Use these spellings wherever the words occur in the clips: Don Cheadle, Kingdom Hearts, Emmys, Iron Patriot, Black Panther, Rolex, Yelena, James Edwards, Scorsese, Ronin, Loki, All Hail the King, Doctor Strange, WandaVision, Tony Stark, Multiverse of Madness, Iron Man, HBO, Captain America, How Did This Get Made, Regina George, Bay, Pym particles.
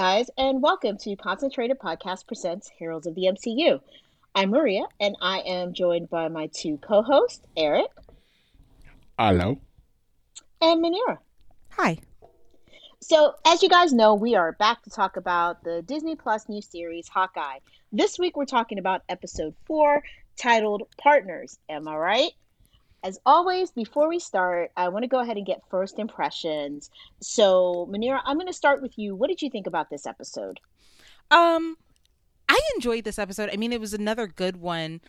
guys, and welcome to Concentrated Podcast Presents Heralds of the MCU. I'm Maria, and I am joined by my two co-hosts, Eric. Hello. And Manira. Hi. So, as you guys know, we are back to talk about the Disney Plus new series, Hawkeye. This week, we're talking about episode 4, titled Partners. Am I right? As always, before we start, I want to go ahead and get first impressions. So, Manira, I'm going to start with you. What did you think about this episode? I enjoyed this episode. I mean, it was another good one.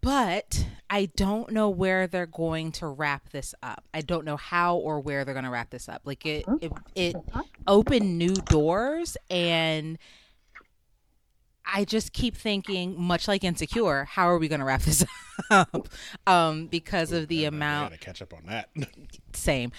But I don't know where they're going to wrap this up. I don't know how or where they're going to wrap this up. Like, it opened new doors, and I just keep thinking, much like Insecure, how are we going to wrap this up? Because of the amount. I got to catch up on that. Same.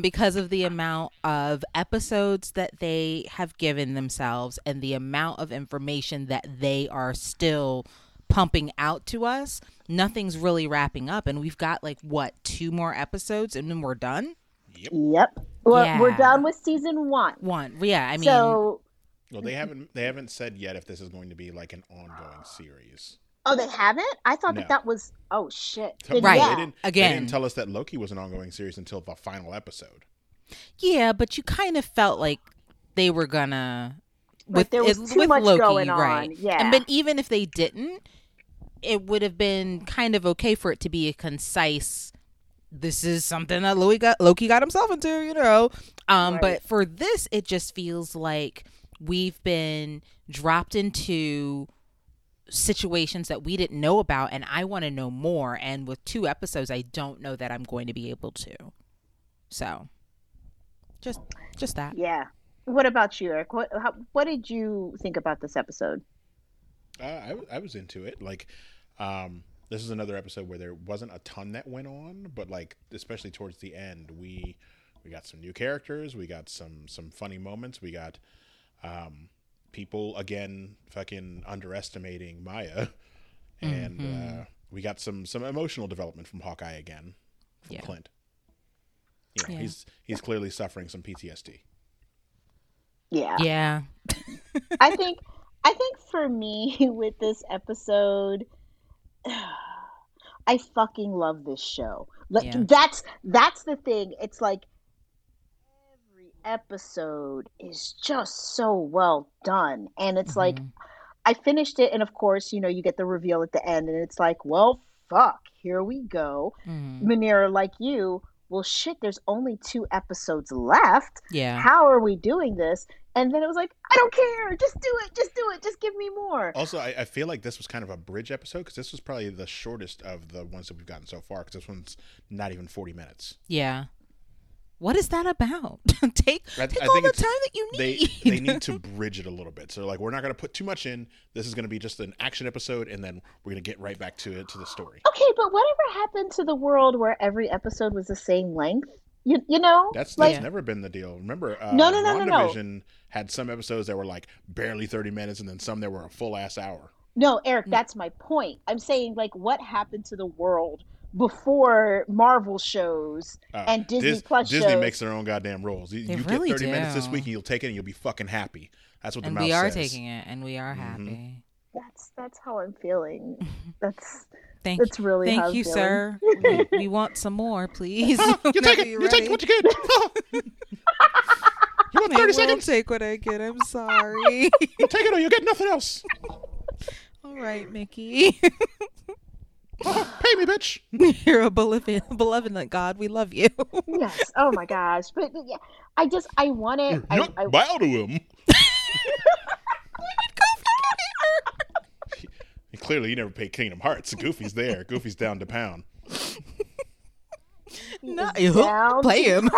Because of the amount of episodes that they have given themselves and the amount of information that they are still pumping out to us, nothing's really wrapping up. And we've got, like, what, 2 more episodes and then we're done? Yep. Well, yeah. We're done with season 1. Yeah, I mean. So. Well, they haven't said yet if this is going to be like an ongoing series. Oh, they haven't? I thought that was oh shit. Right. Yeah. They didn't tell us that Loki was an ongoing series until the final episode. Yeah, but you kind of felt like they were gonna with there was too much Loki, going on. Right. Yeah. And but even if they didn't, it would have been kind of okay for it to be a concise this is something that Loki got himself into, you know. Right. But for this it just feels like we've been dropped into situations that we didn't know about, and I want to know more. And with 2 episodes, I don't know that I'm going to be able to. So, just that. Yeah. What about you, Eric? What did you think about this episode? I was into it. Like, this is another episode where there wasn't a ton that went on, but like, especially towards the end, we got some new characters, we got some funny moments, we got. People again fucking underestimating Maya, and we got some emotional development from Hawkeye again from Clint. Yeah, he's clearly suffering some PTSD. Yeah. I think for me with this episode, I fucking love this show. Like that's the thing. It's like. Episode is just so well done, and it's like I finished it, and of course, you know, you get the reveal at the end, and it's like, well, fuck, here we go. Manira, like you, well, shit, there's only 2 episodes left. Yeah, how are we doing this? And then it was like, I don't care, just do it, just give me more. Also, I feel like this was kind of a bridge episode because this was probably the shortest of the ones that we've gotten so far because this one's not even 40 minutes. Yeah. What is that about? take all the time that you need. They need to bridge it a little bit. So, like, we're not going to put too much in. This is going to be just an action episode, and then we're going to get right back to the story. Okay, but whatever happened to the world where every episode was the same length? You know? That's never been the deal. Remember, WandaVision had some episodes that were, like, barely 30 minutes, and then some that were a full-ass hour. No, Eric, that's my point. I'm saying, like, what happened to the world before Marvel shows and Disney Plus shows. Disney makes their own goddamn rules. You really get 30 minutes this week and you'll take it and you'll be fucking happy. That's what the mouth says. And we are taking it and we are happy. That's how I'm feeling. Thank you, sir. We want some more, please. You take what you get. You want 30 seconds? Take what I get. I'm sorry. You take it or you get nothing else. All right, Mickey. Oh, pay me, bitch. You're a beloved God. We love you. Yes. Oh my gosh. But yeah, I want it. I bow to him. Clearly, you never played Kingdom Hearts. Goofy's there. Goofy's down to pound. No, play him.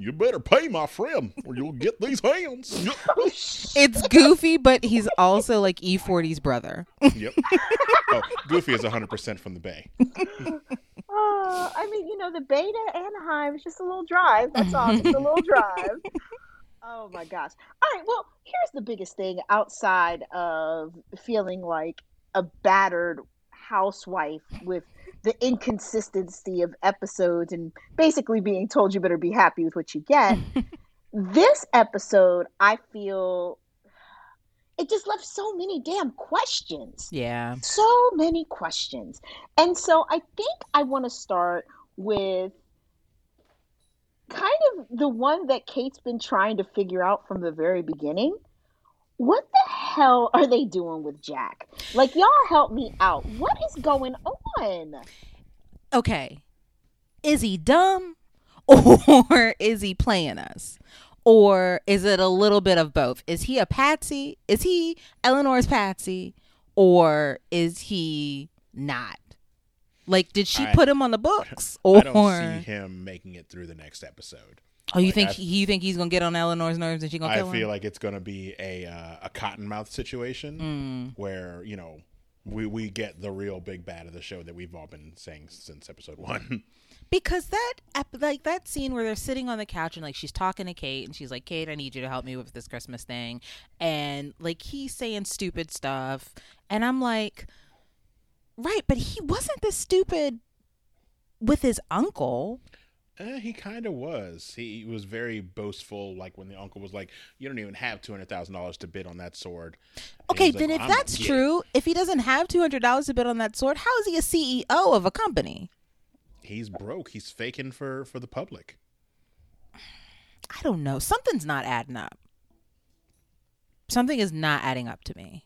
You better pay my friend or you'll get these hands. It's Goofy, but he's also like E-40's brother. Yep. Oh, Goofy is 100% from the Bay. Oh, I mean, you know, the Bay to Anaheim is just a little drive. That's all. Just a little drive. Oh, my gosh. All right. Well, here's the biggest thing outside of feeling like a battered housewife with the inconsistency of episodes and basically being told you better be happy with what you get. This episode, I feel it just left so many damn questions. Yeah. So many questions. And so I think I want to start with kind of the one that Kate's been trying to figure out from the very beginning. What the hell are they doing with Jack? Like, y'all help me out. What is going on? Okay. Is he dumb? Or is he playing us? Or is it a little bit of both? Is he a patsy? Is he Eleanor's patsy? Or is he not? Like, did she put him on the books? Or I don't see him making it through the next episode. Oh, you think you think he's gonna get on Eleanor's nerves and she's gonna kill him? I feel like it's gonna be a cottonmouth situation where, you know, we get the real big bad of the show that we've all been saying since episode one. Because that scene where they're sitting on the couch and, like, she's talking to Kate and she's like, Kate, I need you to help me with this Christmas thing. And, like, he's saying stupid stuff. And I'm like, right, but he wasn't this stupid with his uncle. He kind of was. He was very boastful, like, when the uncle was like, you don't even have $200,000 to bid on that sword. Okay, then like, if that's true, if he doesn't have $200 to bid on that sword, how is he a CEO of a company? He's broke. He's faking for the public. I don't know. Something's not adding up. Something is not adding up to me.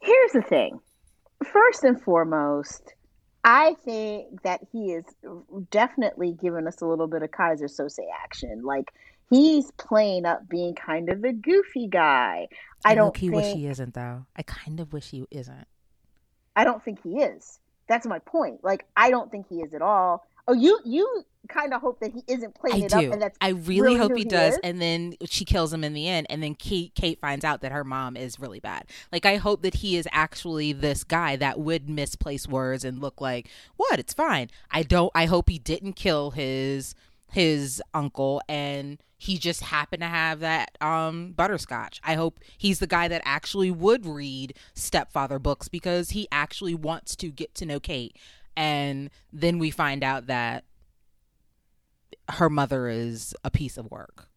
Here's the thing. First and foremost, I think that he is definitely giving us a little bit of Kaiser Sose action. Like, he's playing up being kind of the goofy guy. I wish he isn't, though. I kind of wish he isn't. I don't think he is. That's my point. Like, I don't think he is at all. Oh, you kind of hope that he isn't playing it up. And that's I really hope he does. Is. And then she kills him in the end. And then Kate finds out that her mom is really bad. Like, I hope that he is actually this guy that would misplace words and look like, what? It's fine. I hope he didn't kill his uncle and he just happened to have that butterscotch. I hope he's the guy that actually would read stepfather books because he actually wants to get to know Kate. And then we find out that her mother is a piece of work.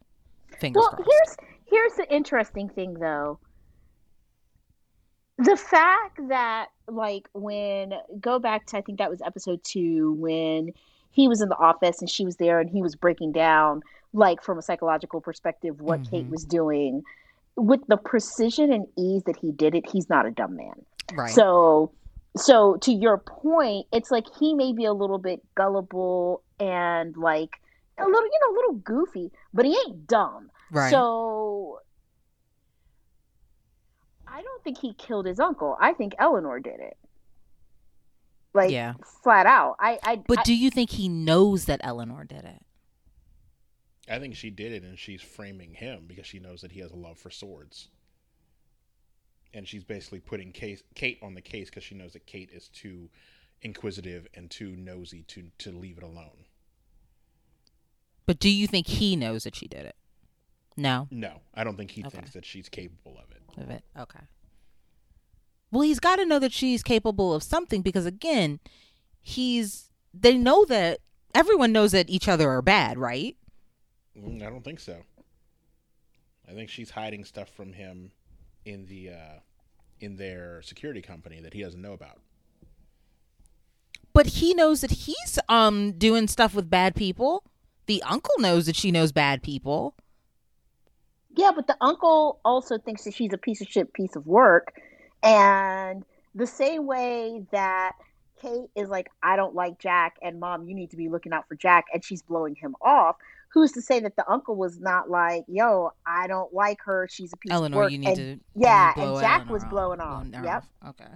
Fingers crossed. Here's the interesting thing, though. The fact that, like, go back to, I think that was episode 2, when he was in the office and she was there and he was breaking down, like, from a psychological perspective, what Kate was doing. With the precision and ease that he did it, he's not a dumb man. Right. So to your point, it's like he may be a little bit gullible and, like, a little goofy, but he ain't dumb. Right. So I don't think he killed his uncle. I think Eleanor did it. Like, yeah. Flat out. But do you think he knows that Eleanor did it? I think she did it, and she's framing him because she knows that he has a love for swords. And she's basically putting Kate on the case because she knows that Kate is too inquisitive and too nosy to leave it alone. But do you think he knows that she did it? No? No. I don't think he thinks that she's capable of it. Okay. Well, he's got to know that she's capable of something because, again, they know that everyone knows that each other are bad, right? I don't think so. I think she's hiding stuff from him in the in their security company that he doesn't know about. But he knows that he's doing stuff with bad people. The uncle knows that she knows bad people. Yeah, but the uncle also thinks that she's a piece of shit, piece of work. And the same way that Kate is like, I don't like Jack, and Mom, you need to be looking out for Jack, and she's blowing him off. Who's to say that the uncle was not like, yo, I don't like her, she's a piece of work. Eleanor, you need to yeah, and Jack was blowing off. Yep. Okay.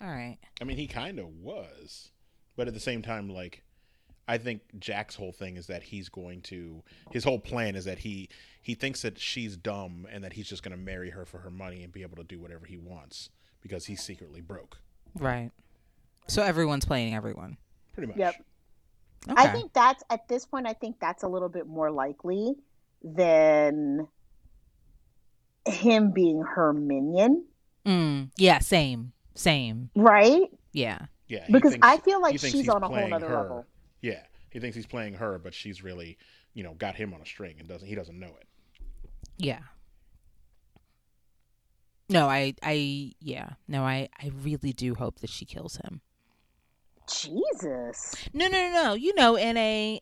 All right. I mean, he kind of was. But at the same time, like, I think Jack's whole thing is that his whole plan is that he thinks that she's dumb and that he's just going to marry her for her money and be able to do whatever he wants because he's secretly broke. Right. So everyone's playing everyone. Pretty much. Yep. Okay. I think that's, at this point, a little bit more likely than him being her minion. Yeah, same. Right? Yeah. Because I feel like she's on a whole other level. Yeah, He thinks he's playing her, but she's really, you know, got him on a string, and he doesn't know it. Yeah. No, I really do hope that she kills him. Jesus. No. You know, I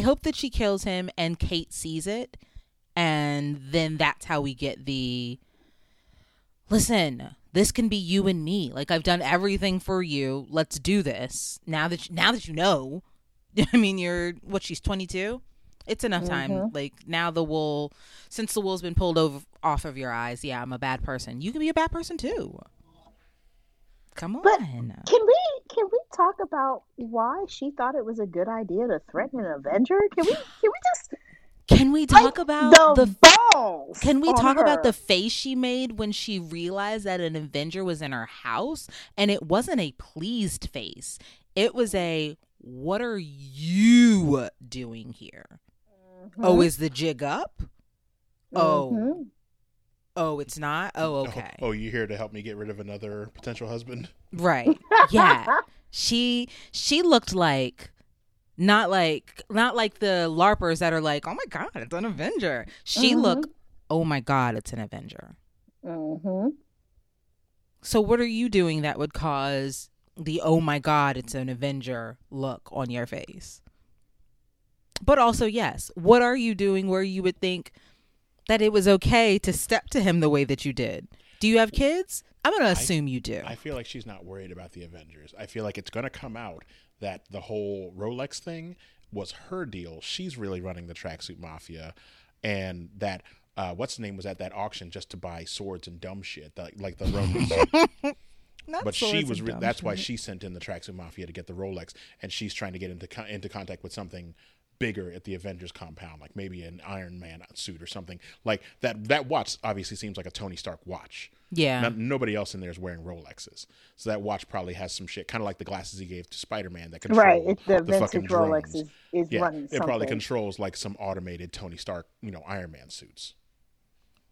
hope that she kills him and Kate sees it, and then that's how we get the, listen, this can be you and me. Like, I've done everything for you. Let's do this. Now that you know, I mean, she's 22? It's enough time. Mm-hmm. Like, now the wool, since the wool's been pulled off of your eyes, yeah, I'm a bad person. You can be a bad person too. Come on. But can we talk about why she thought it was a good idea to threaten an Avenger? Can we talk about the balls? Can we talk about the face she made when she realized that an Avenger was in her house? And it wasn't a pleased face. It was a, what are you doing here? Mm-hmm. Oh, is the jig up? Mm-hmm. Oh, it's not? Oh, okay. Oh, you're here to help me get rid of another potential husband? Right. Yeah. She looked like, not like the LARPers that are like, oh my God, it's an Avenger. She mm-hmm. looked, oh my God, it's an Avenger. Mm-hmm. So what are you doing that would cause the, oh my God, it's an Avenger look on your face? But also, yes, what are you doing where you would think that it was okay to step to him the way that you did? Do you have kids? I'm going to assume you do. I feel like she's not worried about the Avengers. I feel like it's going to come out that the whole Rolex thing was her deal. She's really running the tracksuit mafia. And that, what's the name, was at that auction just to buy swords and dumb shit, like the Romans. But she was, that's why she sent in the tracksuit mafia to get the Rolex. And she's trying to get into contact with something bigger at the Avengers compound, like maybe an Iron Man suit or something like that. That watch obviously seems like a Tony Stark watch. Yeah. Nobody else in there is wearing Rolexes. So that watch probably has some shit, kind of like the glasses he gave to Spider-Man that control right. It's the fucking Rolex drones. Is yeah, running something. It probably controls like some automated Tony Stark, you know, Iron Man suits.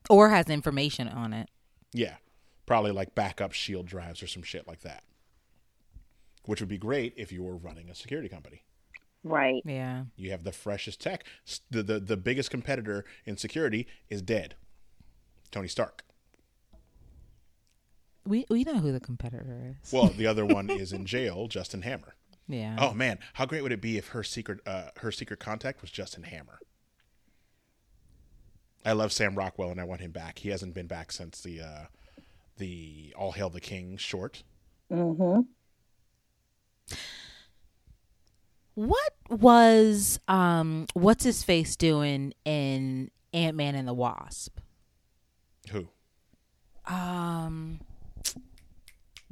Or has information on it. Yeah. Probably like backup S.H.I.E.L.D. drives or some shit like that. Which would be great if you were running a security company. Right. Yeah. You have the freshest tech. The biggest competitor in security is dead. Tony Stark. We know who the competitor is. Well, the other one is in jail, Justin Hammer. Yeah. Oh man, how great would it be if her secret contact was Justin Hammer? I love Sam Rockwell and I want him back. He hasn't been back since the All Hail the King short. Mm-hmm. What was what's his face doing in Ant-Man and the Wasp? Who?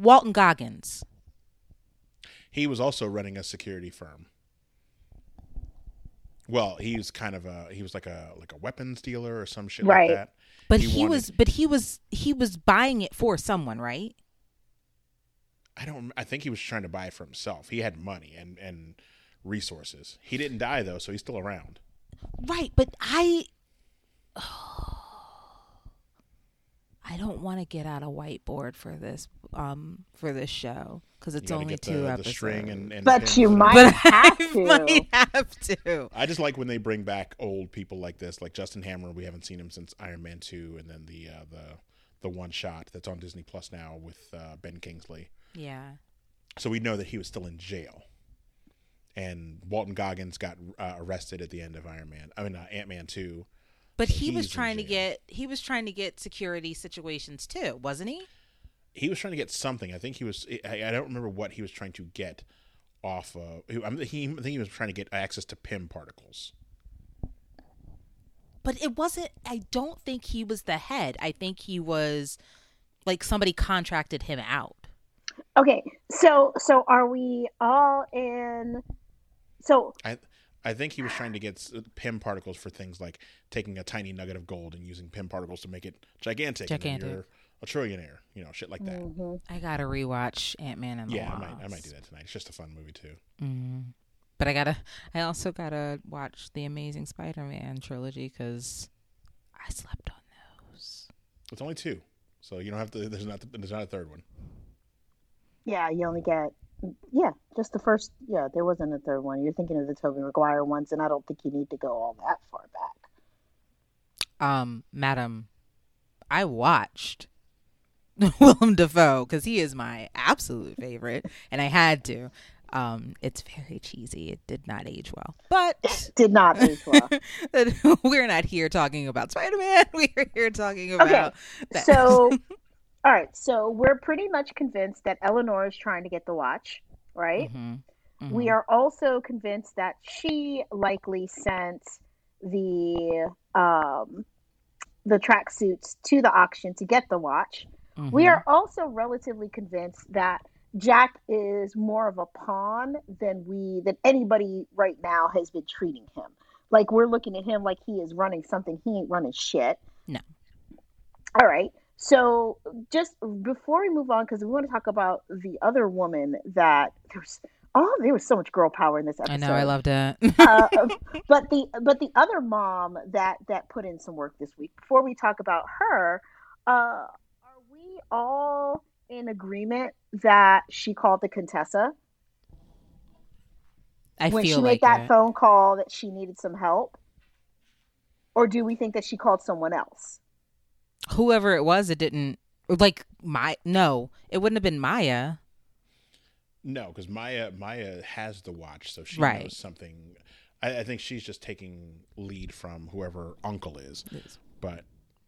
Walton Goggins. He was also running a security firm. Well, he was kind of like a weapons dealer or some shit right. like that. But he was buying it for someone, right? I think he was trying to buy it for himself. He had money and resources. He didn't die though, so he's still around. Right, but I don't want to get out a whiteboard for this show because it's only two episodes. The string and but you might have to. I just like when they bring back old people like this, like Justin Hammer. We haven't seen him since Iron Man 2, and then the one shot that's on Disney Plus now with Ben Kingsley. Yeah. So we know that he was still in jail. And Walton Goggins got arrested at the end of Ant-Man 2. But so he was trying to get security situations too, wasn't he? He was trying to get something. I think he was. I don't remember what he was trying to get off of. I think he was trying to get access to Pym particles. But it wasn't. I don't think he was the head. I think he was like somebody contracted him out. Okay, so are we all in? So I think he was trying to get Pym particles for things like taking a tiny nugget of gold and using Pym particles to make it gigantic. And you're a trillionaire, you know, shit like that. Mm-hmm. I gotta rewatch Ant-Man and the Wasp. Yeah, I might do that tonight. It's just a fun movie too. Mm-hmm. But I also gotta watch the Amazing Spider-Man trilogy because I slept on those. It's only two, so you don't have to. There's not a third one. Yeah, you only get Yeah, just the first. Yeah, there wasn't a third one. You're thinking of the Tobey Maguire ones, and I don't think you need to go all that far back. Madam, I watched Willem Dafoe because he is my absolute favorite, and I had to. It's very cheesy. It did not age well. But it did not age well. We're not here talking about Spider-Man. We're here talking about that. So, all right. So we're pretty much convinced that Eleanor is trying to get the watch, right? Mm-hmm. Mm-hmm. We are also convinced that she likely sent the tracksuits to the auction to get the watch. Mm-hmm. We are also relatively convinced that Jack is more of a pawn than anybody right now has been treating him. Like, we're looking at him like he is running something. He ain't running shit. No. All right. So just before we move on, because we want to talk about the other woman that there was so much girl power in this episode. I know, I loved it. But the other mom that put in some work this week. Before we talk about her, are we all in agreement that she called the Contessa when she made that phone call that she needed some help? Or do we think that she called someone else? Whoever it was, it didn't it wouldn't have been Maya. No, because Maya has the watch, so she knows something. I think she's just taking lead from whoever Uncle is. Yes. But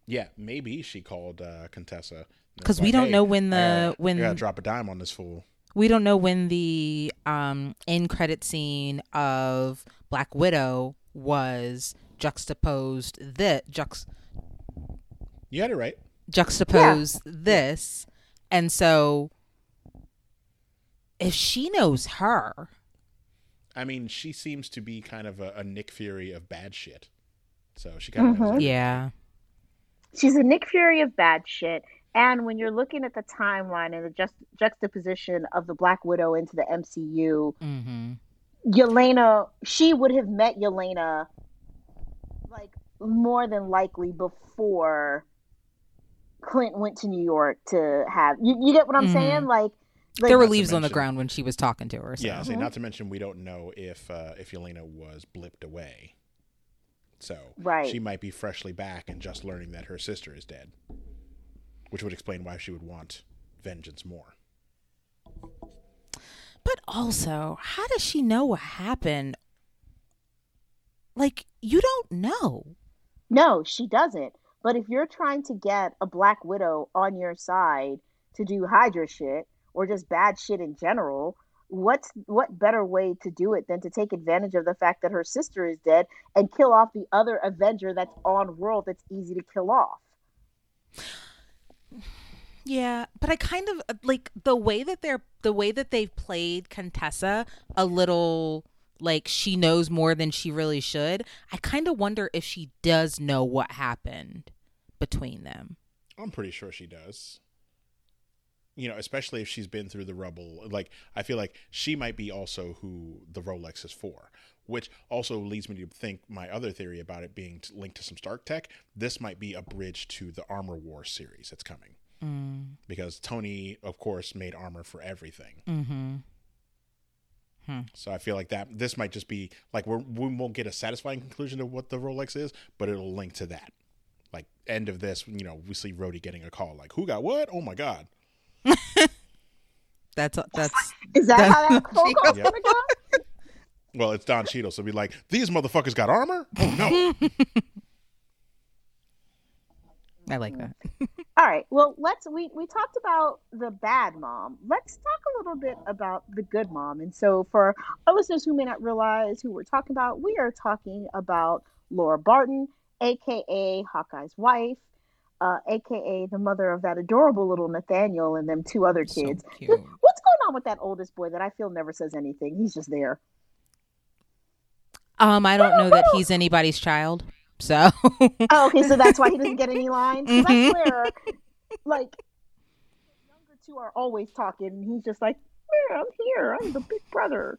yeah, maybe she called Contessa. Because we don't know when I gotta drop a dime on this fool. We don't know when the end credit scene of Black Widow was you had it right. Juxtaposed this, and so if she knows her, I mean, she seems to be kind of a Nick Fury of bad shit. So she kind of knows her. Yeah, she's a Nick Fury of bad shit. And when you're looking at the timeline and the juxtaposition of the Black Widow into the MCU, mm-hmm. Yelena, she would have met Yelena, like, more than likely before Clint went to New York to have... You get what I'm mm-hmm. saying? Like there were leaves on the ground when she was talking to her. So. Yeah, mm-hmm. Not to mention we don't know if Yelena was blipped away. So she might be freshly back and just learning that her sister is dead. Which would explain why she would want vengeance more. But also, how does she know what happened? Like, you don't know. No, she doesn't. But if you're trying to get a Black Widow on your side to do Hydra shit, or just bad shit in general, what better way to do it than to take advantage of the fact that her sister is dead and kill off the other Avenger that's on world that's easy to kill off? Yeah, but I kind of like the way that they've played Contessa a little, like, she knows more than she really should. I kind of wonder if she does know what happened between them. I'm pretty sure she does. You know, especially if she's been through the rubble. Like, I feel like she might be also who the Rolex is for, which also leads me to think my other theory about it being linked to some Stark tech. This might be a bridge to the Armor War series that's coming. Mm. Because Tony, of course, made armor for everything. Mm-hmm. Hmm. So I feel like this might just be, like, we won't get a satisfying conclusion of what the Rolex is, but it'll link to that. Like, end of this, you know, we see Rhodey getting a call. Like, who got what? Oh, my God. Is that how that phone call's going to go? Well, it's Don Cheadle, so be like, these motherfuckers got armor? Oh, no. I like that. All right. Well, we talked about the bad mom. Let's talk a little bit about the good mom. And so for our listeners who may not realize who we're talking about, we are talking about Laura Barton, a.k.a. Hawkeye's wife, a.k.a. the mother of that adorable little Nathaniel and them two other kids. So cute. What's going on with that oldest boy that I feel never says anything? He's just there. I don't know that he's anybody's child. So okay, so that's why he doesn't get any lines. Mm-hmm. I swear, like, the younger two are always talking, and he's just like, I'm here, I'm the big brother.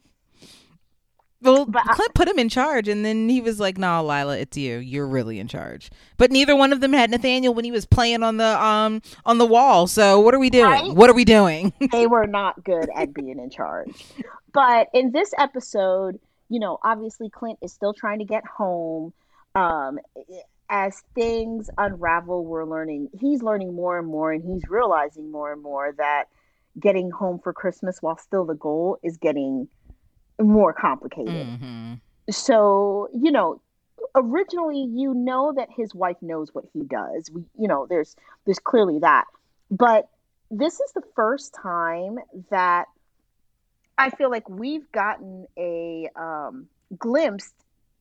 Well, but Clint put him in charge, and then he was like, "Nah, Lila, it's you. You're really in charge." But neither one of them had Nathaniel when he was playing on the wall. So what are we doing? Right? What are we doing? They were not good at being in charge. But in this episode, you know, obviously Clint is still trying to get home. As things unravel, he's learning more and more, and he's realizing more and more that getting home for Christmas, while still the goal, is getting more complicated. Mm-hmm. So, you know, originally, you know that his wife knows what he does. You know, there's clearly that. But this is the first time that I feel like we've gotten a glimpse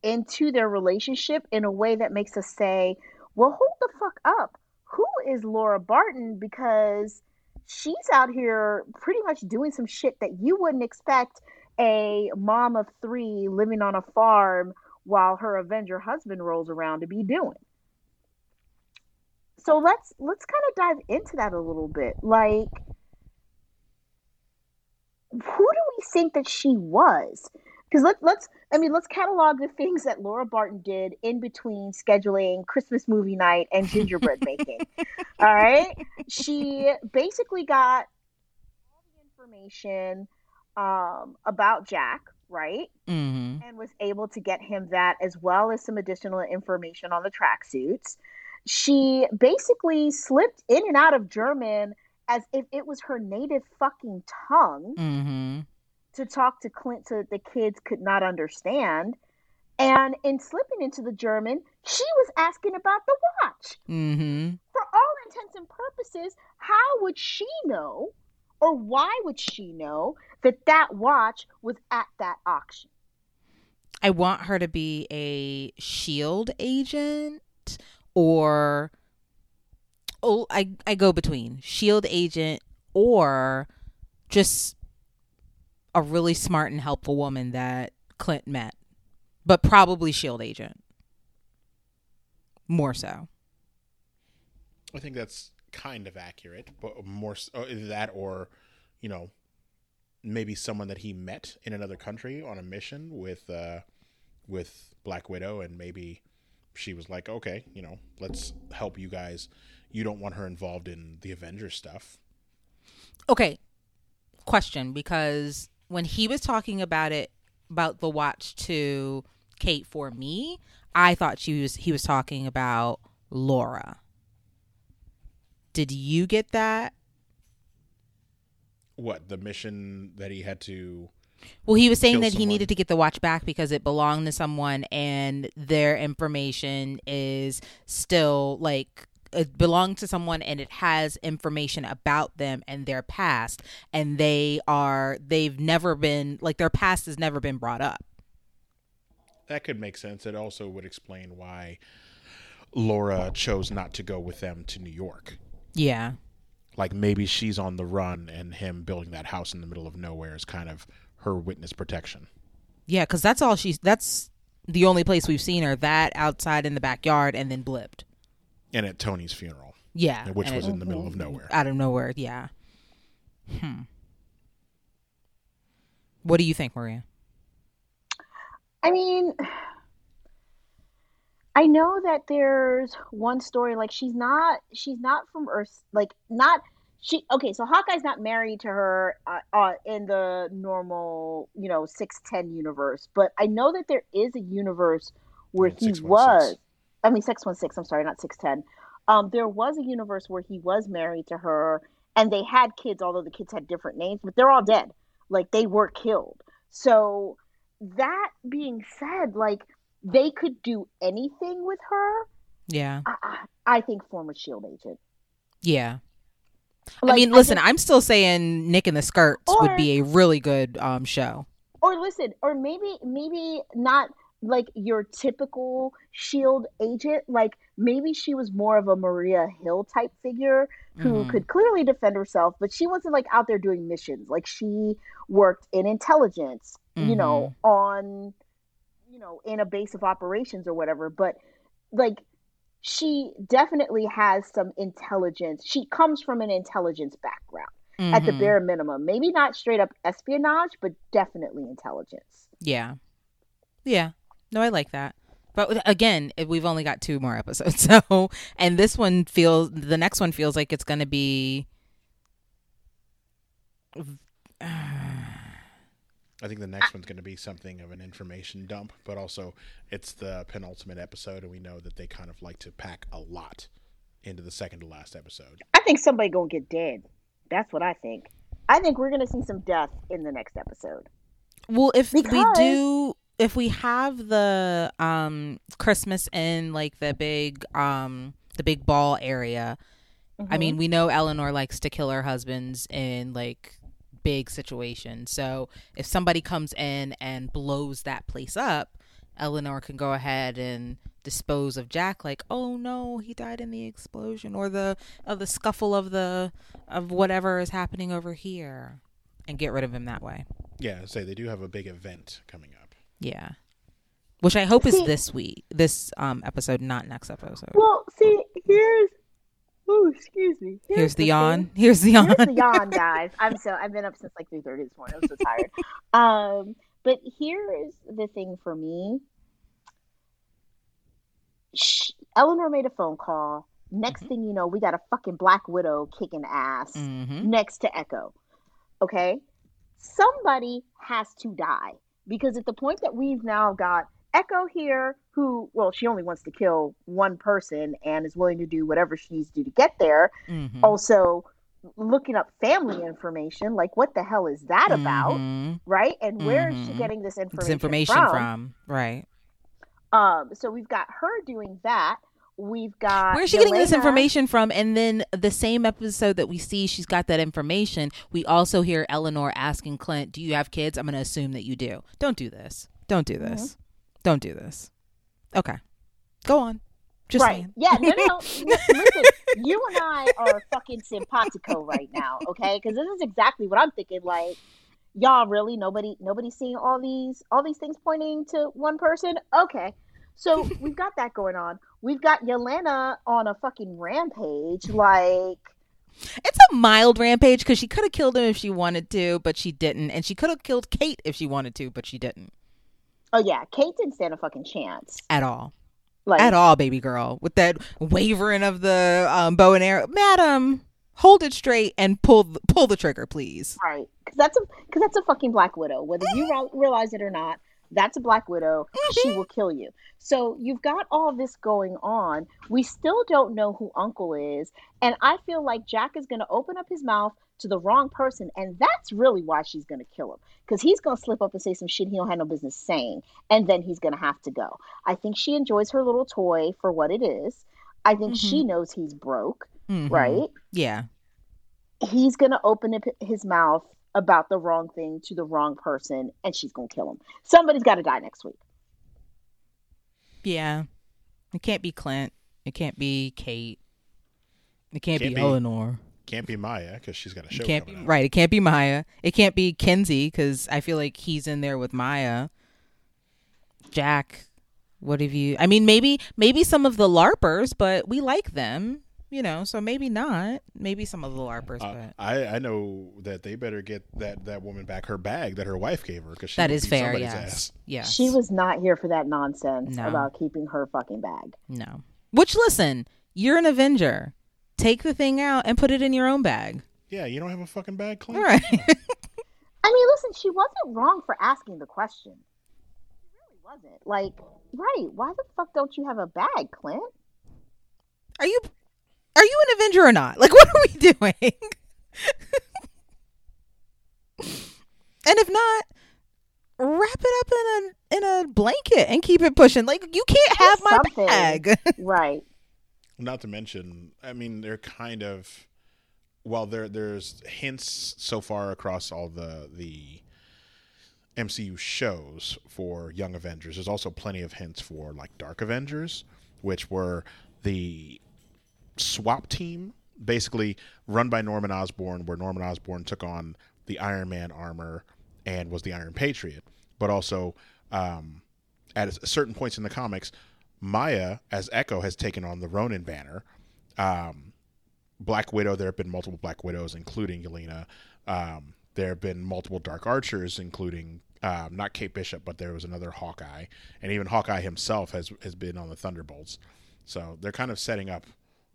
into their relationship in a way that makes us say, well, hold the fuck up. Who is Laura Barton? Because she's out here pretty much doing some shit that you wouldn't expect a mom of three living on a farm while her Avenger husband rolls around to be doing. So let's kind of dive into that a little bit. Like, who do we think that she was? Because let's catalog the things that Laura Barton did in between scheduling Christmas movie night and gingerbread making. All right, she basically got all the information about Jack, right? Mm-hmm. And was able to get him that, as well as some additional information on the tracksuits. She basically slipped in and out of German as if it was her native fucking tongue, mm-hmm, to talk to Clint so that the kids could not understand. And in slipping into the German, she was asking about the watch. Mm-hmm. For all intents and purposes, how would she know, or why would she know that that watch was at that auction? I want her to be a S.H.I.E.L.D. agent, or I go between S.H.I.E.L.D. agent or just a really smart and helpful woman that Clint met, but probably S.H.I.E.L.D. agent more so. I think that's kind of accurate, but more so, that, or, you know, maybe someone that he met in another country on a mission with Black Widow, and maybe she was like, okay, you know, let's help you guys. You don't want her involved in the Avengers stuff. Okay, question, because when he was talking about it, about the watch to Kate, for me, I thought he was talking about Laura. Did you get that? What, the mission that he had to... Well, he was saying that he needed to get the watch back because it belonged to someone, and their information is still, like, it belonged to someone and it has information about them and their past, and they've never been, like, their past has never been brought up. That could make sense. It also would explain why Laura chose not to go with them to New York. Yeah. Like, maybe she's on the run, and him building that house in the middle of nowhere is kind of her witness protection. Yeah, because that's the only place we've seen her, that outside in the backyard, and then blipped. And at Tony's funeral. Yeah. Which was in the middle of nowhere. Out of nowhere, yeah. What do you think, Maria? I mean, I know that there's one story, like, she's not from Earth, like, not, she, okay, so Hawkeye's not married to her in the normal, you know, 610 universe, but I know that there is a universe where he was, I mean, 616, I'm sorry, not 610. There was a universe where he was married to her, and they had kids, although the kids had different names, but they're all dead. Like, they were killed. So, that being said, like, they could do anything with her. Yeah. I think former S.H.I.E.L.D. agent. Yeah. Like, I mean, listen, I'm still saying Nick and the Skirts would be a really good show. Or listen, or maybe not like your typical S.H.I.E.L.D. agent. Like, maybe she was more of a Maria Hill type figure who could clearly defend herself, but she wasn't, like, out there doing missions. Like, she worked in intelligence, you know, on... you know, in a base of operations or whatever, but, like, she definitely has some intelligence. She comes from an intelligence background, at the bare minimum. Maybe not straight up espionage, but definitely intelligence. Yeah. Yeah. No, I like that. But again, we've only got 2 more episodes. So, and this one feels, the next one feels like it's going to be. I think the next one's going to be something of an information dump, but also it's the penultimate episode, and we know that they kind of like to pack a lot into the second to last episode. I think somebody going to get dead. That's what I think. I think we're going to see some death in the next episode. Well, if we have the Christmas in like the big ball area, mm-hmm. I mean, we know Eleanor likes to kill her husbands in like big situations. So if somebody comes in and blows that place up, Eleanor can go ahead and dispose of Jack like, oh no, he died in the explosion or the scuffle of whatever is happening over here, and get rid of him that way. Yeah, so they do have a big event coming up. Yeah. Which I hope is this week, this episode, not next episode. Well, see, Here's the yawn, guys. I've been up since like 3:30 this morning. I'm so tired. But here's the thing for me. Eleanor made a phone call. Next thing you know, we got a fucking Black Widow kicking ass next to Echo. Okay? Somebody has to die. Because at the point that we've now got Echo here, who, well, she only wants to kill one person and is willing to do whatever she needs to do to get there. Mm-hmm. Also, looking up family information, like what the hell is that about, right? And where is she getting this information from? Right. So we've got her doing that. We've got where is she Yelena. Getting this information from? And then the same episode that we see she's got that information, we also hear Eleanor asking Clint, do you have kids? I'm going to assume that you do. Don't do this. Don't do this. Mm-hmm. Don't do this. Okay. Go on. Just right. Saying. Yeah, no. Listen, you and I are fucking simpatico right now, okay? Because this is exactly what I'm thinking. Like, y'all really? Nobody's seeing all these things pointing to one person? Okay. So we've got that going on. We've got Yelena on a fucking rampage. Like, it's a mild rampage because she could have killed him if she wanted to, but she didn't. And she could have killed Kate if she wanted to, but she didn't. Oh yeah, Kate didn't stand a fucking chance at all, like at all, baby girl. With that wavering of the bow and arrow, madam, hold it straight and pull the trigger, please. Right, because that's a fucking Black Widow. Whether you realize it or not, that's a Black Widow. She will kill you. So you've got all this going on. We still don't know who Uncle is, and I feel like Jack is going to open up his mouth to the wrong person, and that's really why she's going to kill him, because he's going to slip up and say some shit he don't have no business saying, and then he's going to have to go. I think she enjoys her little toy for what it is. I think she knows he's broke, right? Yeah. He's going to open up his mouth about the wrong thing to the wrong person, and she's going to kill him. Somebody's got to die next week. Yeah. It can't be Clint. It can't be Kate. It can't be Eleanor. Can't be Maya because she's got a show coming up. Right, it can't be Maya. It can't be Kenzie because I feel like he's in there with Maya. Jack, what have you... I mean, maybe some of the LARPers, but we like them, you know, so maybe not. Maybe some of the LARPers, but... I know that they better get that woman back her bag that her wife gave her because she that is fair, yes. Yes. She was not here for that nonsense about keeping her fucking bag. No. Which, listen, you're an Avenger. Take the thing out and put it in your own bag. Yeah, you don't have a fucking bag, Clint. All right. I mean, listen, she wasn't wrong for asking the question. She really wasn't. Like, right, why the fuck don't you have a bag, Clint? Are you an Avenger or not? Like, what are we doing? And if not, wrap it up in a blanket and keep it pushing. Like, you can't have my bag. Right. Not to mention, I mean, they're kind of, while there's hints so far across all the MCU shows for Young Avengers, there's also plenty of hints for like Dark Avengers, which were the swap team, basically run by Norman Osborn, where Norman Osborn took on the Iron Man armor and was the Iron Patriot. But also, at certain points in the comics, Maya, as Echo, has taken on the Ronin banner. Black Widow, there have been multiple Black Widows, including Yelena. There have been multiple Dark Archers, including not Kate Bishop, but there was another Hawkeye, and even Hawkeye himself has been on the Thunderbolts. So they're kind of setting up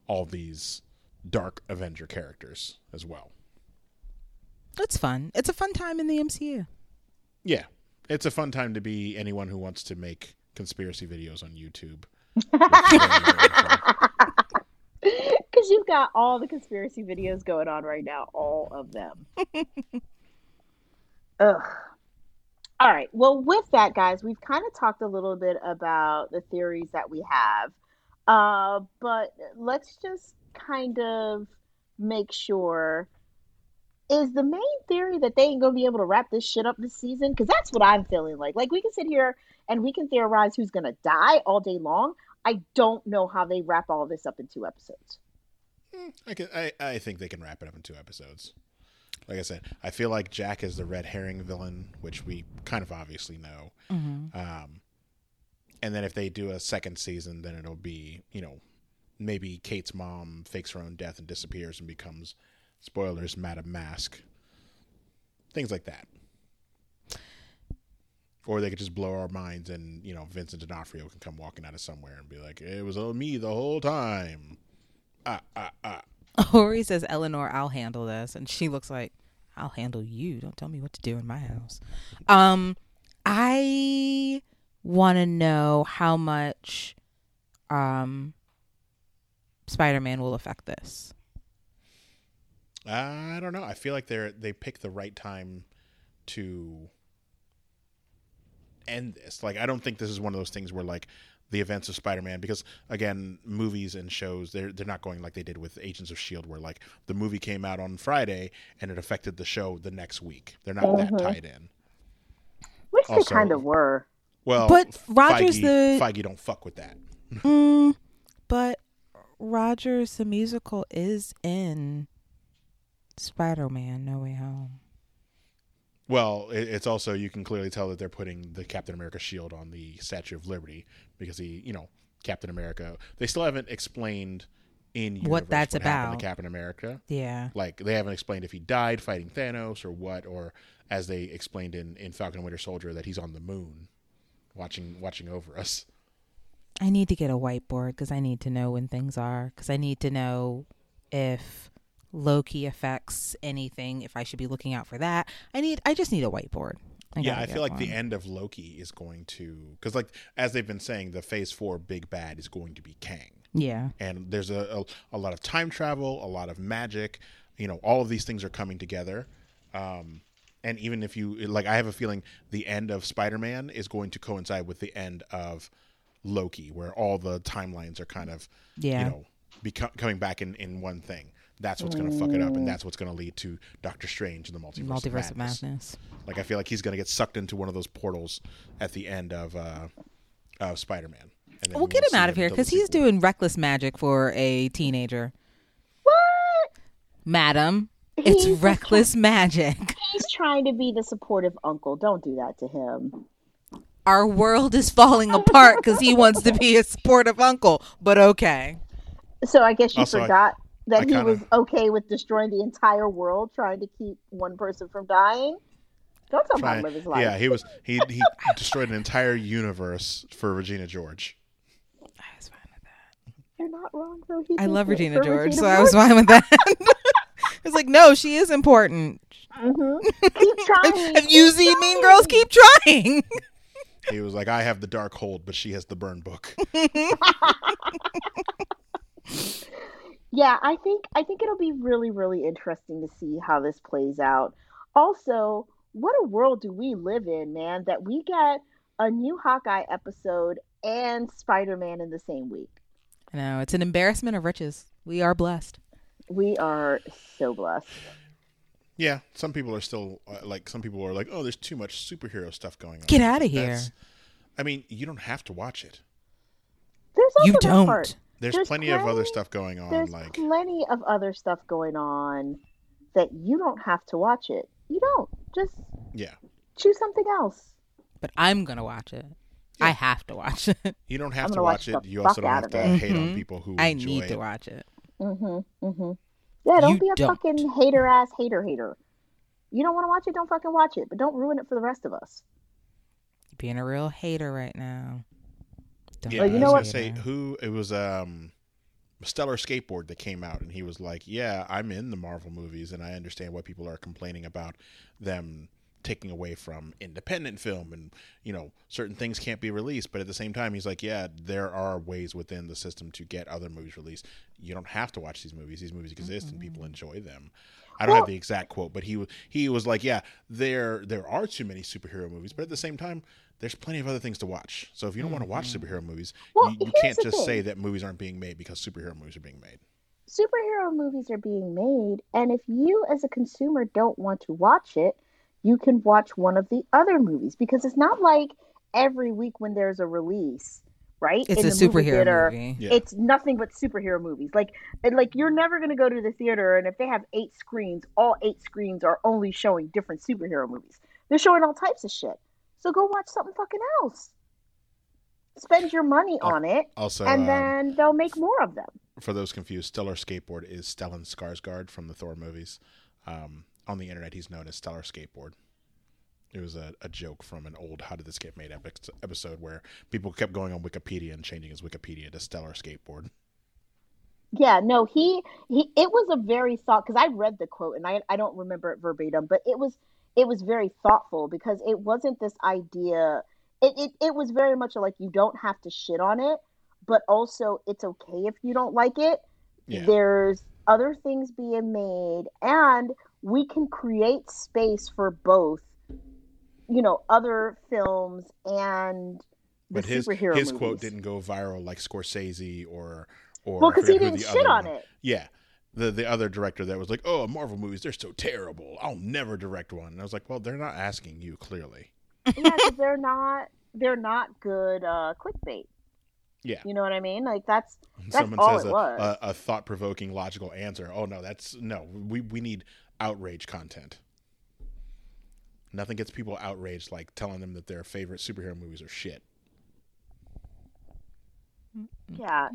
all these Dark Avenger characters as well. It's fun. It's a fun time in the MCU. Yeah. It's a fun time to be anyone who wants to make conspiracy videos on YouTube. Because you've got all the conspiracy videos going on right now. All of them. Ugh. All right. Well, with that, guys, we've kind of talked a little bit about the theories that we have. But let's just kind of make sure... Is the main theory that they ain't going to be able to wrap this shit up this season? Because that's what I'm feeling like. Like, we can sit here and we can theorize who's going to die all day long. I don't know how they wrap all this up in 2 episodes. I think they can wrap it up in 2 episodes. Like I said, I feel like Jack is the red herring villain, which we kind of obviously know. Mm-hmm. And then if they do a second season, then it'll be, you know, maybe Kate's mom fakes her own death and disappears and becomes... Spoilers, Madam Mask. Things like that. Or they could just blow our minds and, you know, Vincent D'Onofrio can come walking out of somewhere and be like, it was me the whole time. Or he says, Eleanor, I'll handle this. And she looks like, I'll handle you. Don't tell me what to do in my house. I want to know how much Spider-Man will affect this. I don't know. I feel like they picked the right time to end this. Like, I don't think this is one of those things where, like, the events of Spider-Man, because, again, movies and shows, they're not going like they did with Agents of S.H.I.E.L.D., where, like, the movie came out on Friday and it affected the show the next week. They're not that tied in. Which also, they kind of were. Well, but Rogers Feige don't fuck with that. But Rogers the Musical is in... Spider-Man No Way Home. Well, it's also, you can clearly tell that they're putting the Captain America shield on the Statue of Liberty because he, you know, Captain America, they still haven't explained in what that's what about to Captain America. Yeah. Like, they haven't explained if he died fighting Thanos or what, or as they explained in Falcon and Winter Soldier, that he's on the moon watching over us. I need to get a whiteboard because I need to know when things are, because I need to know if Loki affects anything, if I should be looking out for that. I just need a whiteboard. I feel like one. The end of Loki is going to, because, like, as they've been saying, the phase 4 big bad is going to be Kang. Yeah. And there's a lot of time travel, a lot of magic, you know, all of these things are coming together. And even if you, like, I have a feeling the end of Spider-Man is going to coincide with the end of Loki, where all the timelines are kind of, you know, coming back in one thing. That's what's going to fuck it up, and that's what's going to lead to Doctor Strange and the Multiverse of Madness. Like, I feel like he's going to get sucked into one of those portals at the end of Spider-Man. And we'll get him out of here because he's doing reckless magic for a teenager. What? Madam, it's reckless magic. He's trying to be the supportive uncle. Don't do that to him. Our world is falling apart because he wants to be a supportive uncle, but okay. So I guess you forgot... That he was okay with destroying the entire world, trying to keep one person from dying. Don't tell him to live his life. Yeah, he was. He destroyed an entire universe for Regina George. I was fine with that. You're not wrong, though. I love Regina George, so I was fine with that. I was like, no, she is important. Mm-hmm. Keep trying. Have you seen Mean Girls? Keep trying. He was like, I have the dark hold, but she has the burn book. Yeah, I think it'll be really, really interesting to see how this plays out. Also, what a world do we live in, man, that we get a new Hawkeye episode and Spider-Man in the same week. I know. It's an embarrassment of riches. We are blessed. We are so blessed. Yeah. Some people are still like, oh, there's too much superhero stuff going on. Get out of here. I mean, you don't have to watch it. You don't. Part. There's plenty of other stuff going on. There's plenty of other stuff going on that you don't have to watch it. You don't. Just choose something else. But I'm going to watch it. Yeah. I have to watch it. You don't have to watch it. You also don't have to hate on people who enjoy it. I need to watch it. Mm-hmm. Mm-hmm. Yeah, don't be a fucking hater-ass hater. You don't want to watch it? Don't fucking watch it. But don't ruin it for the rest of us. being a real hater right now. Don't yeah, you know what? Say who it was. Stellar Skateboard that came out, and he was like, "Yeah, I'm in the Marvel movies, and I understand why people are complaining about them taking away from independent film, and you know, certain things can't be released." But at the same time, he's like, "Yeah, there are ways within the system to get other movies released. You don't have to watch these movies. These movies exist, and people enjoy them." I don't have the exact quote, but he was like, "Yeah, there are too many superhero movies, but at the same time, there's plenty of other things to watch. So if you don't want to watch superhero movies, you can't just say that movies aren't being made because superhero movies are being made. Superhero movies are being made, and if you as a consumer don't want to watch it, you can watch one of the other movies, because it's not like every week when there's a release, right? It's in a superhero movie. Yeah. It's nothing but superhero movies. Like you're never going to go to the theater, and if they have 8 screens, all 8 screens are only showing different superhero movies. They're showing all types of shit. So go watch something fucking else. Spend your money on it, also, and then they'll make more of them. For those confused, Stellar Skateboard is Stellan Skarsgård from the Thor movies. On the internet, he's known as Stellar Skateboard. It was a joke from an old How Did This Get Made episode where people kept going on Wikipedia and changing his Wikipedia to Stellar Skateboard. Yeah, no, it was a very thought, because I read the quote, and I don't remember it verbatim, but it was very thoughtful, because it wasn't this idea. It was very much like, you don't have to shit on it, but also it's okay if you don't like it. Yeah. There's other things being made, and we can create space for both, you know, other films and the superhero movies. His quote didn't go viral like Scorsese or well, because he didn't shit on it. Yeah. The other director that was like, "Oh, Marvel movies, they're so terrible. I'll never direct one." And I was like, "Well, they're not asking you, clearly." Yeah, because they're not good clickbait. Yeah, you know what I mean. Like that's someone all says it was. A thought-provoking, logical answer. Oh no, we need outrage content. Nothing gets people outraged like telling them that their favorite superhero movies are shit. Yeah.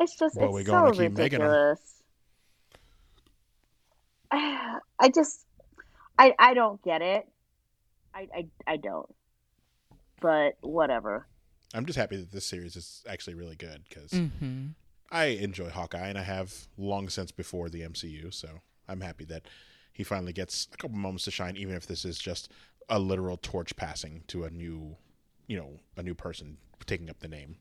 It's just it's so ridiculous. I don't get it. I don't. But whatever. I'm just happy that this series is actually really good, because I enjoy Hawkeye, and I have long since before the MCU. So I'm happy that he finally gets a couple moments to shine, even if this is just a literal torch passing to a new person taking up the name.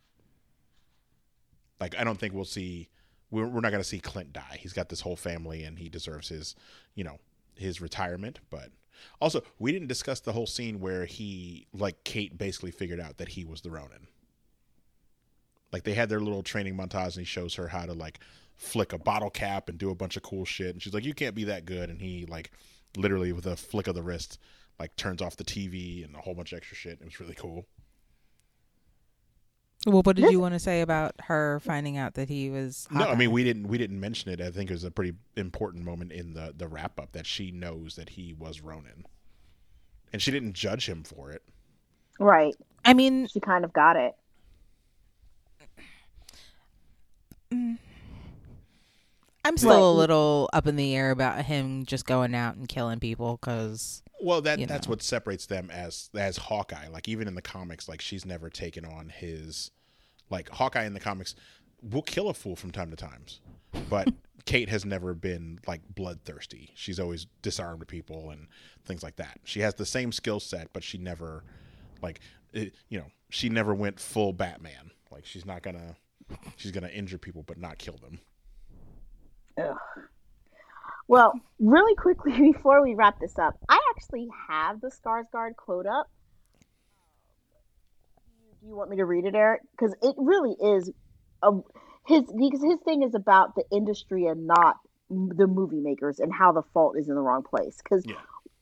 Like, I don't think we'll see – we're not going to see Clint die. He's got this whole family, and he deserves his, you know, his retirement. But also, we didn't discuss the whole scene where he – like, Kate basically figured out that he was the Ronin. Like, they had their little training montage, and he shows her how to, like, flick a bottle cap and do a bunch of cool shit. And she's like, "You can't be that good." And he, like, literally with a flick of the wrist, like, turns off the TV and a whole bunch of extra shit. It was really cool. Well, what did you want to say about her finding out that he was Hawkeye? No, I mean, we didn't mention it. I think it was a pretty important moment in the wrap-up that she knows that he was Ronin. And she didn't judge him for it. Right. I mean... she kind of got it. I'm still a little up in the air about him just going out and killing people, because... well, that's what separates them as Hawkeye. Like, even in the comics, like, she's never taken on his, like, Hawkeye in the comics will kill a fool from time to time, but Kate has never been, like, bloodthirsty. She's always disarmed people and things like that. She has the same skill set, but she never, like, she never went full Batman. Like, she's gonna injure people but not kill them. Ugh. Well, really quickly before we wrap this up, I actually have the Skarsgård quote up. Do you want me to read it, Eric? Because it really is his thing is about the industry and not the movie makers, and how the fault is in the wrong place. Because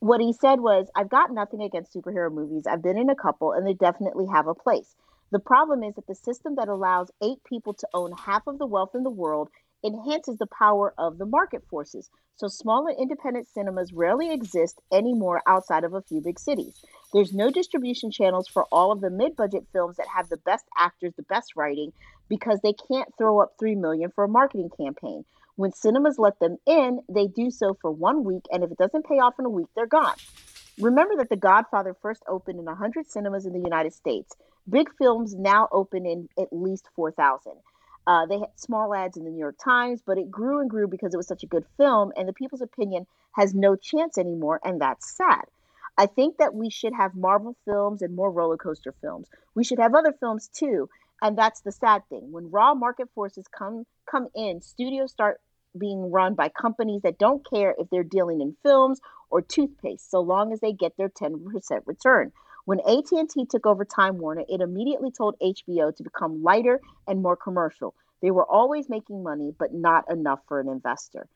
what he said was, "I've got nothing against superhero movies. I've been in a couple, and they definitely have a place. The problem is that the system that allows 8 people to own half of the wealth in the world enhances the power of the market forces. So small and independent cinemas rarely exist anymore outside of a few big cities. There's no distribution channels for all of the mid-budget films that have the best actors, the best writing, because they can't throw up $3 million for a marketing campaign. When cinemas let them in, they do so for 1 week, and if it doesn't pay off in a week, they're gone. Remember that The Godfather first opened in 100 cinemas in the United States. Big films now open in at least 4,000. They had small ads in the New York Times, but it grew and grew because it was such a good film, and the people's opinion has no chance anymore, and that's sad. I think that we should have Marvel films and more roller coaster films. We should have other films too, and that's the sad thing. When raw market forces come in, studios start being run by companies that don't care if they're dealing in films or toothpaste, so long as they get their 10% return. When AT&T took over Time Warner, it immediately told HBO to become lighter and more commercial. They were always making money, but not enough for an investor.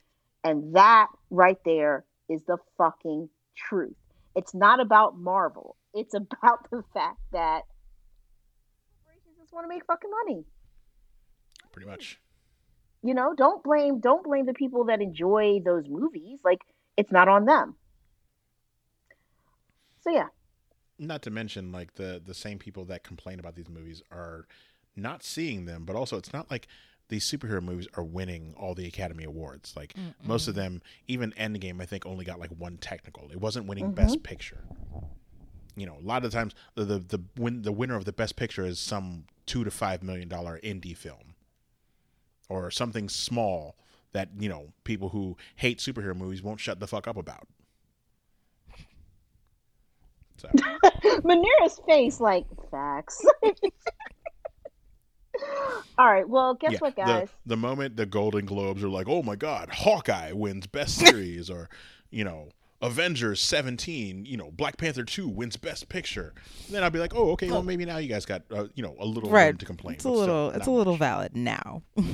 And that right there is the fucking truth. It's not about Marvel. It's about the fact that corporations just want to make fucking money. Pretty much. You know, don't blame the people that enjoy those movies. Like, it's not on them. So, yeah. Not to mention, like, the same people that complain about these movies are not seeing them, but also it's not like these superhero movies are winning all the Academy Awards. Like, most of them, even Endgame, I think, only got, like, one technical. It wasn't winning Best Picture. You know, a lot of the times, the winner of the Best Picture is some $2 to $5 million indie film or something small that, you know, people who hate superhero movies won't shut the fuck up about. So. Manira's face, like, facts. All right, well, guess what, guys? The moment the Golden Globes are like, oh my God, Hawkeye wins Best Series, or, you know, Avengers 17, you know, Black Panther 2 wins Best Picture. And then I'll be like, oh, okay, well, maybe now you guys got, you know, a little room to complain. It's a little valid now. Right.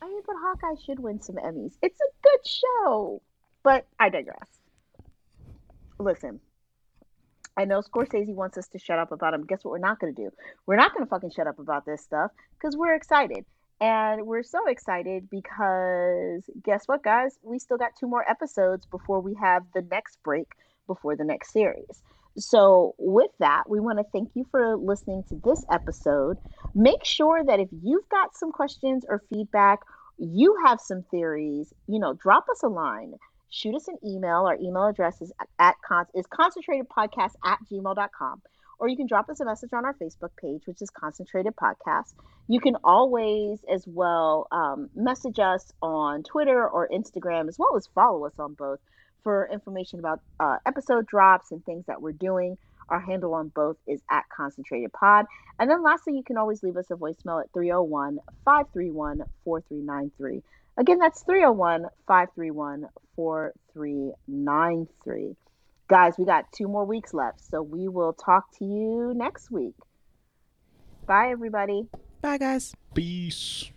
I mean, but Hawkeye should win some Emmys. It's a good show, but I digress. Listen, I know Scorsese wants us to shut up about him. Guess what we're not going to do? We're not going to fucking shut up about this stuff because we're excited. And we're so excited because guess what, guys? We still got 2 more episodes before we have the next break before the next series. So with that, we want to thank you for listening to this episode. Make sure that if you've got some questions or feedback, you have some theories, you know, drop us a line. Shoot us an email. Our email address is concentratedpodcast@gmail.com. Or you can drop us a message on our Facebook page, which is Concentrated Podcast. You can always as well message us on Twitter or Instagram, as well as follow us on both for information about episode drops and things that we're doing. Our handle on both is @ConcentratedPod. And then lastly, you can always leave us a voicemail at 301-531-4393. Again, that's 301-531-4393. Guys, we got 2 more weeks left, so we will talk to you next week. Bye, everybody. Bye, guys. Peace.